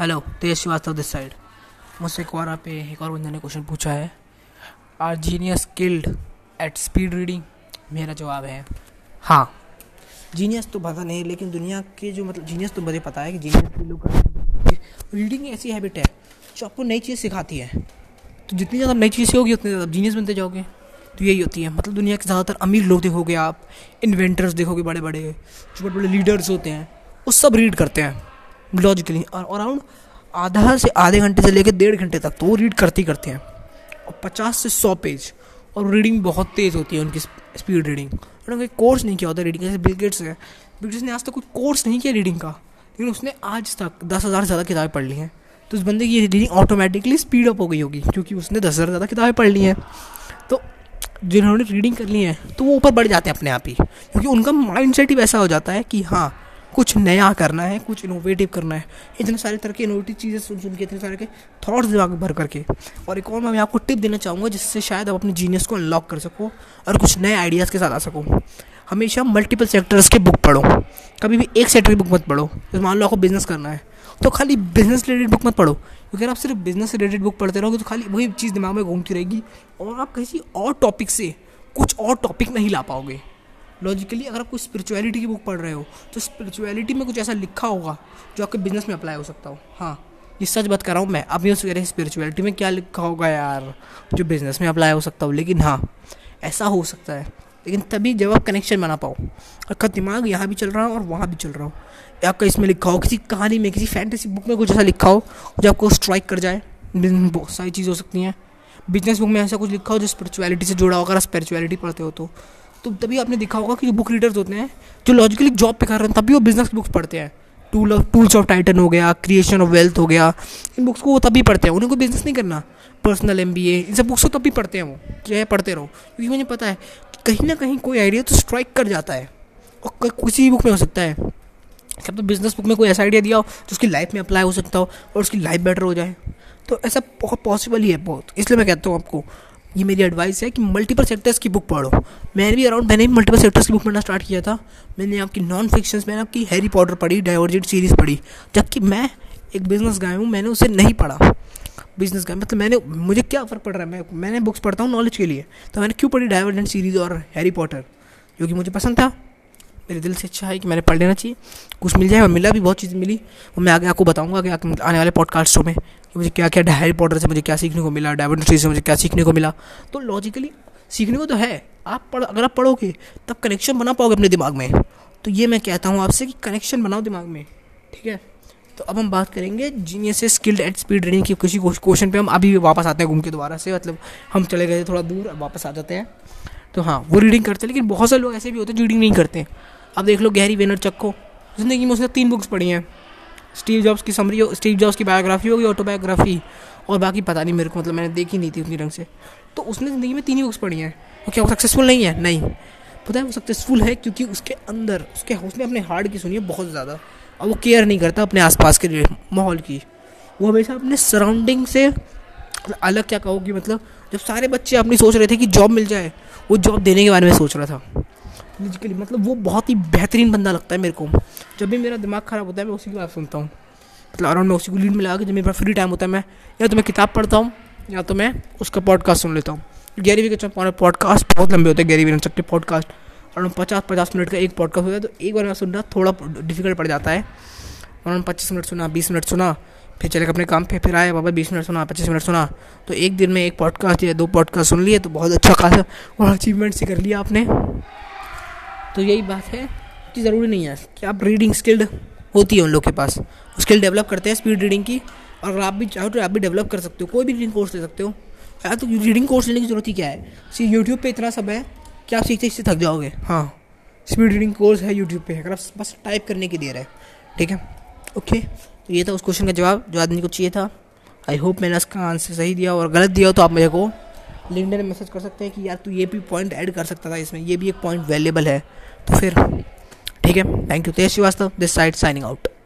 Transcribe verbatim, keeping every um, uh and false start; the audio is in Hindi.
हेलो, तेजस्वी वास्तव दिस साइड। मुझसे एक और आप एक और बंदे ने क्वेश्चन पूछा है, are genius skilled at speed reading? मेरा जवाब है हाँ। जीनियस तो पता नहीं, लेकिन दुनिया के जो मतलब जीनियस तो मुझे पता है कि जीनियस के लोग करते हैं। रीडिंग ऐसी हैबिट है जो आपको नई चीज़ सिखाती है, तो जितनी ज़्यादा नई चीज़ें होगी उतनी ज़्यादा जीनियस बनते जाओगे। तो यही होती है, मतलब दुनिया के ज़्यादातर अमीर लोग देखोगे आप, इन्वेंटर्स देखोगे, बड़े बड़े जो बड़े बड़े लीडर्स होते हैं, वो सब रीड करते हैं लॉजिकली, और अराउंड आधा से आधे घंटे से लेकर डेढ़ घंटे तक तो वो रीड करते ही करते हैं, और पचास से सौ पेज, और रीडिंग बहुत तेज़ होती है उनकी, स्पीड रीडिंग। उन्होंने कोई कोर्स नहीं किया होता रीडिंग, जैसे बिल गेट्स है, बिल गेट्स ने आज तक कोई कोर्स नहीं किया रीडिंग का, लेकिन उसने आज तक दस हज़ार से ज़्यादा किताबें पढ़ ली हैं। तो उस बंदे की रीडिंग ऑटोमेटिकली स्पीड अप हो गई होगी, क्योंकि उसने दस हज़ार ज़्यादा किताबें पढ़ ली हैं। तो जिन्होंने रीडिंग कर ली है तो वो ऊपर बढ़ जाते हैं अपने आप ही, क्योंकि उनका माइंडसेट ही वैसा हो जाता है कि हाँ कुछ नया करना है, कुछ इनोवेटिव करना है। इतने सारे तरह के इनोवेटिव चीज़ें सुन सुन के, इतने सारे के थॉट्स दिमाग भर करके। और एक और मैं आपको टिप देना चाहूँगा जिससे शायद आप अपने जीनियस को अनलॉक कर सको और कुछ नए आइडियाज़ के साथ आ सको, हमेशा मल्टीपल सेक्टर्स की बुक पढ़ो, कभी भी एक सेक्टर की बुक मत पढ़ो। जैसे मान लो आपको बिजनेस करना है तो खाली बिजनेस रिलेटेड बुक मत पढ़ो, क्योंकि अगर आप सिर्फ बिजनेस रिलेटेड बुक पढ़ते रहोगे तो खाली वही चीज़ दिमाग में घूमती रहेगी और आप किसी और टॉपिक से कुछ और टॉपिक नहीं ला पाओगे। लॉजिकली अगर आप कोई स्पिरिचुअलिटी की बुक पढ़ रहे हो तो स्पिरिचुअलिटी में कुछ ऐसा लिखा होगा जो आपके बिजनेस में अप्लाई हो सकता हो। हाँ, ये सच बात कर रहा हूँ मैं, आप यूँ कह रहे हैं स्पिरिचुअलिटी में क्या लिखा होगा यार जो बिजनेस में अप्लाई हो सकता हो, लेकिन हाँ ऐसा हो सकता है, लेकिन तभी जब आप कनेक्शन बना पाओ। आपका दिमाग यहाँ भी चल रहा हो और वहाँ भी चल रहा हो, आपका इसमें लिखा हो, किसी कहानी में, किसी फैंटेसी बुक में कुछ ऐसा लिखा हो जो आपको स्ट्राइक कर जाए। बहुत सारी चीज़ हो सकती हैं। बिजनेस बुक में ऐसा कुछ लिखा हो जो स्पिरिचुअलिटी से जुड़ा हो, अगर आप स्पिरिचुअलिटी पढ़ते हो तो तो तभी आपने देखा होगा कि जो बुक रीडर्स होते हैं, जो लॉजिकली जॉब पे कर रहे हैं, तभी वो बिजनेस बुक्स पढ़ते हैं। Tool of tools of Titan हो गया, क्रिएशन ऑफ वेल्थ हो गया, इन बुक्स को वो तभी पढ़ते हैं, उन्हें कोई बिजनेस नहीं करना। पर्सनल एमबीए, इन सब बुक्स को तभी पढ़ते हैं वो, चाहे पढ़ते रहो, क्योंकि मुझे पता है कि कहीं ना कहीं कोई आइडिया तो स्ट्राइक कर जाता है, और किसी भी बुक में हो सकता है। जब तो बिजनेस बुक में कोई ऐसा आइडिया दिया हो जो उसकी लाइफ में अप्लाई हो सकता हो और उसकी लाइफ बेटर हो जाए, तो ऐसा बहुत पॉसिबल ही है बहुत। इसलिए मैं कहता हूँ आपको, ये मेरी एडवाइस है कि मल्टीपल सेक्टर्स की बुक पढ़ो। मैं भी अराउंड मैंने भी मल्टीपल सेक्टर्स की बुक पढ़ना स्टार्ट किया था। मैंने आपकी नॉन फिक्शंस, मैंने आपकी हैरी पॉटर पढ़ी, डाइवर्जेंट सीरीज़ पढ़ी, जबकि मैं एक बिजनेस गाय हूँ, मैंने उसे नहीं पढ़ा। बिजनेस गाय मतलब मैंने, मुझे क्या फ़र्क पड़ रहा है, मैं मैंने बुक्स पढ़ता हूँ नॉलेज के लिए, तो मैंने क्यों पढ़ी डाइवर्जेंट सीरीज़ और हैरी पॉटर, जो कि मुझे पसंद था। मेरे दिल से अच्छा है कि मैंने पढ़ लेना चाहिए, कुछ मिल जाए, और मिला भी, बहुत चीज़ें मिली, और मैं आगे आपको बताऊंगा कि आने वाले पॉडकास्टों में कि मुझे क्या क्या, हैरी पॉटर से मुझे क्या सीखने को मिला, डायवर्जेंट सीरीज से मुझे क्या सीखने को मिला। तो लॉजिकली सीखने को तो है, आप पढ़, अगर आप पढ़ोगे तब कनेक्शन बना पाओगे अपने दिमाग में। तो ये मैं कहता हूँ आपसे कि कनेक्शन बनाओ दिमाग में, ठीक है। तो अब हम बात करेंगे genius skilled at speed reading की। किसी क्वेश्चन पे हम अभी वापस आते हैं घूम के दोबारा से, मतलब हम चले गए थोड़ा दूर, वापस आ जाते हैं। तो हाँ, वो रीडिंग करते हैं, लेकिन बहुत सारे लोग ऐसे भी होते हैं जो रीडिंग नहीं करते। अब देख लो गैरी वेनरचक को, जिंदगी में उसने तीन बुक्स पढ़ी हैं, स्टीव जॉब्स की समरी, स्टीव जॉब्स की बायोग्राफी होगी, ऑटोबायोग्राफी, और बाकी पता नहीं मेरे को, मतलब मैंने देखी नहीं थी उतनी ढंग से। तो उसने ज़िंदगी में तीन ही बुक्स पढ़ी हैं, और क्या वो सक्सेसफुल नहीं है? नहीं, पता है वो सक्सेसफुल है, क्योंकि उसके अंदर, उसके उसने अपने हार्ट की सुनी है बहुत ज़्यादा, और वो केयर नहीं करता अपने आसपास के माहौल की। वो हमेशा अपने सराउंडिंग से अलग, क्या कहोगी, मतलब जब सारे बच्चे अपनी सोच रहे थे कि जॉब मिल जाए, वो जॉब देने के बारे में सोच रहा था लॉजिकली। मतलब वो बहुत ही बेहतरीन बंदा लगता है मेरे को। जब भी मेरा दिमाग ख़राब होता है मैं उसी की बात सुनता हूँ, मतलब अराउंड मैं उसी को लीड में लगा के, जब मेरे पास फ्री टाइम होता है मैं या तो मैं किताब पढ़ता हूँ या तो मैं उसका पॉडकास्ट सुन लेता हूँ। गैरी वी के पॉडकास्ट बहुत लंबे होते हैं, गैरी वी ने सबके पॉडकास्ट अराउंड पचास पचास मिनट का एक पॉडकास्ट होता है, तो एक बार मैं सुनना थोड़ा डिफिकल्ट पड़ जाता है। अराउंड पच्चीस मिनट सुना, बीस मिनट सुना, फिर चले गए अपने काम पे, फिर आया बाबा बीस मिनट सुना, पच्चीस मिनट सुना, तो एक दिन में एक पॉडकास्ट या दो पॉडकास्ट सुन लिए, तो बहुत अच्छा खासा और अचीवमेंट से कर लिया आपने। तो यही बात है कि ज़रूरी नहीं है कि आप रीडिंग स्किल्ड होती है उन लोग के पास, स्किल डेवलप करते हैं स्पीड रीडिंग की, और अगर आप भी चाहो तो आप भी डेवलप कर सकते हो, कोई भी रीडिंग कोर्स ले सकते हो। या तो रीडिंग कोर्स लेने की जरूरत ही क्या है, सिर्फ यूट्यूब पे इतना सब है कि आप सीखते सीखते थक जाओगे। हाँ, स्पीड रीडिंग कोर्स है यूट्यूब पे, अगर आप बस टाइप करने की देर है, ठीक है। ओके, तो ये था उस क्वेश्चन का जवाब जो आदमी को चाहिए था। आई होप मैंने इसका आंसर सही दिया, और गलत दिया हो तो आप मेरे को लिंक्डइन में मैसेज कर सकते हैं कि यार तू ये भी पॉइंट ऐड कर सकता था इसमें, ये भी एक पॉइंट वैल्यूएबल है। तो फिर ठीक है, थैंक यू। तेजस्वी वास्तव दिस साइड, साइनिंग आउट।